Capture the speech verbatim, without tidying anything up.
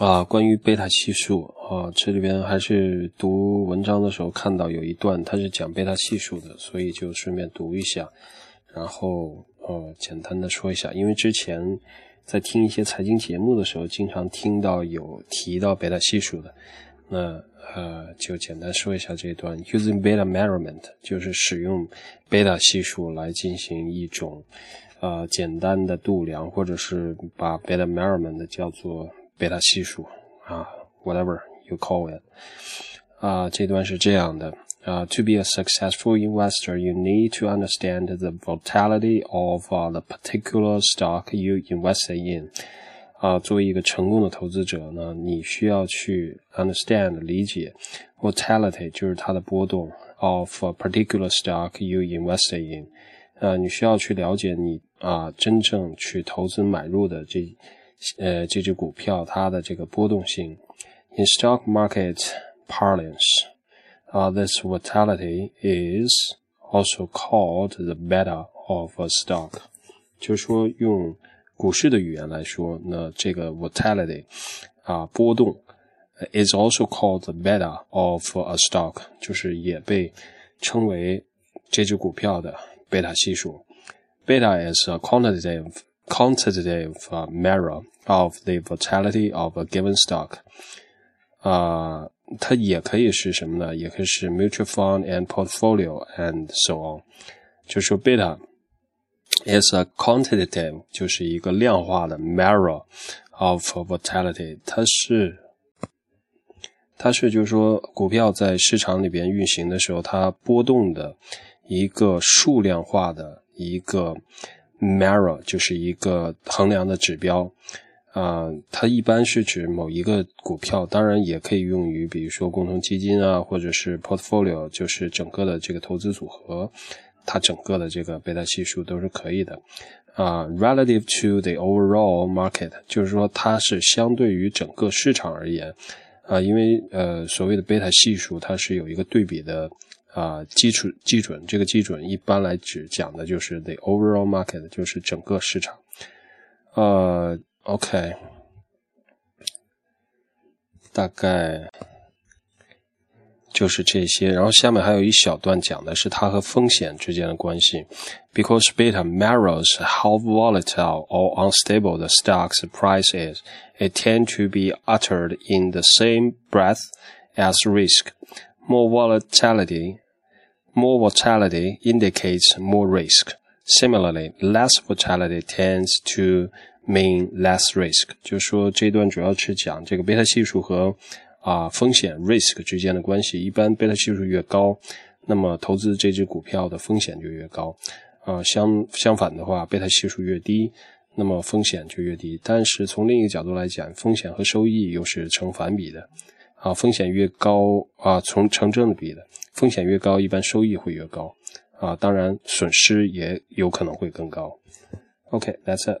啊，关于贝塔系数啊，这里边还是读文章的时候看到有一段它是讲贝塔系数的，所以就顺便读一下，然后呃简单的说一下，因为之前在听一些财经节目的时候，经常听到有提到贝塔系数的，那呃就简单说一下这一段 ，using beta measurement 就是使用贝塔系数来进行一种呃简单的度量，或者是把贝塔 measurement 叫做贝塔系数啊 whatever you call it 啊，这段是这样的啊 To be a successful investor, you need to understand the volatility of、uh, the particular stock you invested in 啊，作为一个成功的投资者呢，你需要去 understand 理解 volatility 就是它的波动 of a particular stock you invested in 啊，你需要去了解你啊真正去投资买入的这呃，这只股票它的这个波动性 In stock market parlance、uh, This volatility is also called the beta of a stock 就是说用股市的语言来说那这个 volatility、啊、波动 is also called the beta of a stock 就是也被称为这只股票的贝塔系数 Beta is a quantitative quantitative、uh, measure of the volatility of a given stock 啊、uh, 它也可以是什么呢也可以是 mutual fund and portfolio and so on 就是说 beta is a quantitative 就是一个量化的 measure of volatility 它是它是就是说股票在市场里边运行的时候它波动的一个数量化的一个Measure 就是一个衡量的指标、呃、它一般是指某一个股票当然也可以用于比如说共同基金啊，或者是 portfolio 就是整个的这个投资组合它整个的这个贝塔系数都是可以的、呃、Relative to the overall market 就是说它是相对于整个市场而言、呃、因为呃所谓的贝塔系数它是有一个对比的啊，基础基准这个基准一般来指讲的就是 the overall market， 就是整个市场。呃 ，OK， 大概就是这些。然后下面还有一小段讲的是它和风险之间的关系。Because beta measures how volatile or unstable the stock's price is, it tends to be uttered in the same breath as risk.More volatility, more volatility indicates more risk. Similarly, less volatility tends to mean less risk. 就是说这段主要是讲这个贝塔系数和啊、呃、风险 risk 之间的关系。一般贝塔系数越高，那么投资这只股票的风险就越高。啊、呃，相相反的话，贝塔系数越低，那么风险就越低。但是从另一个角度来讲，风险和收益又是成反比的。啊，风险越高啊，从成正比的风险越高，一般收益会越高啊，当然损失也有可能会更高。OK，that's it.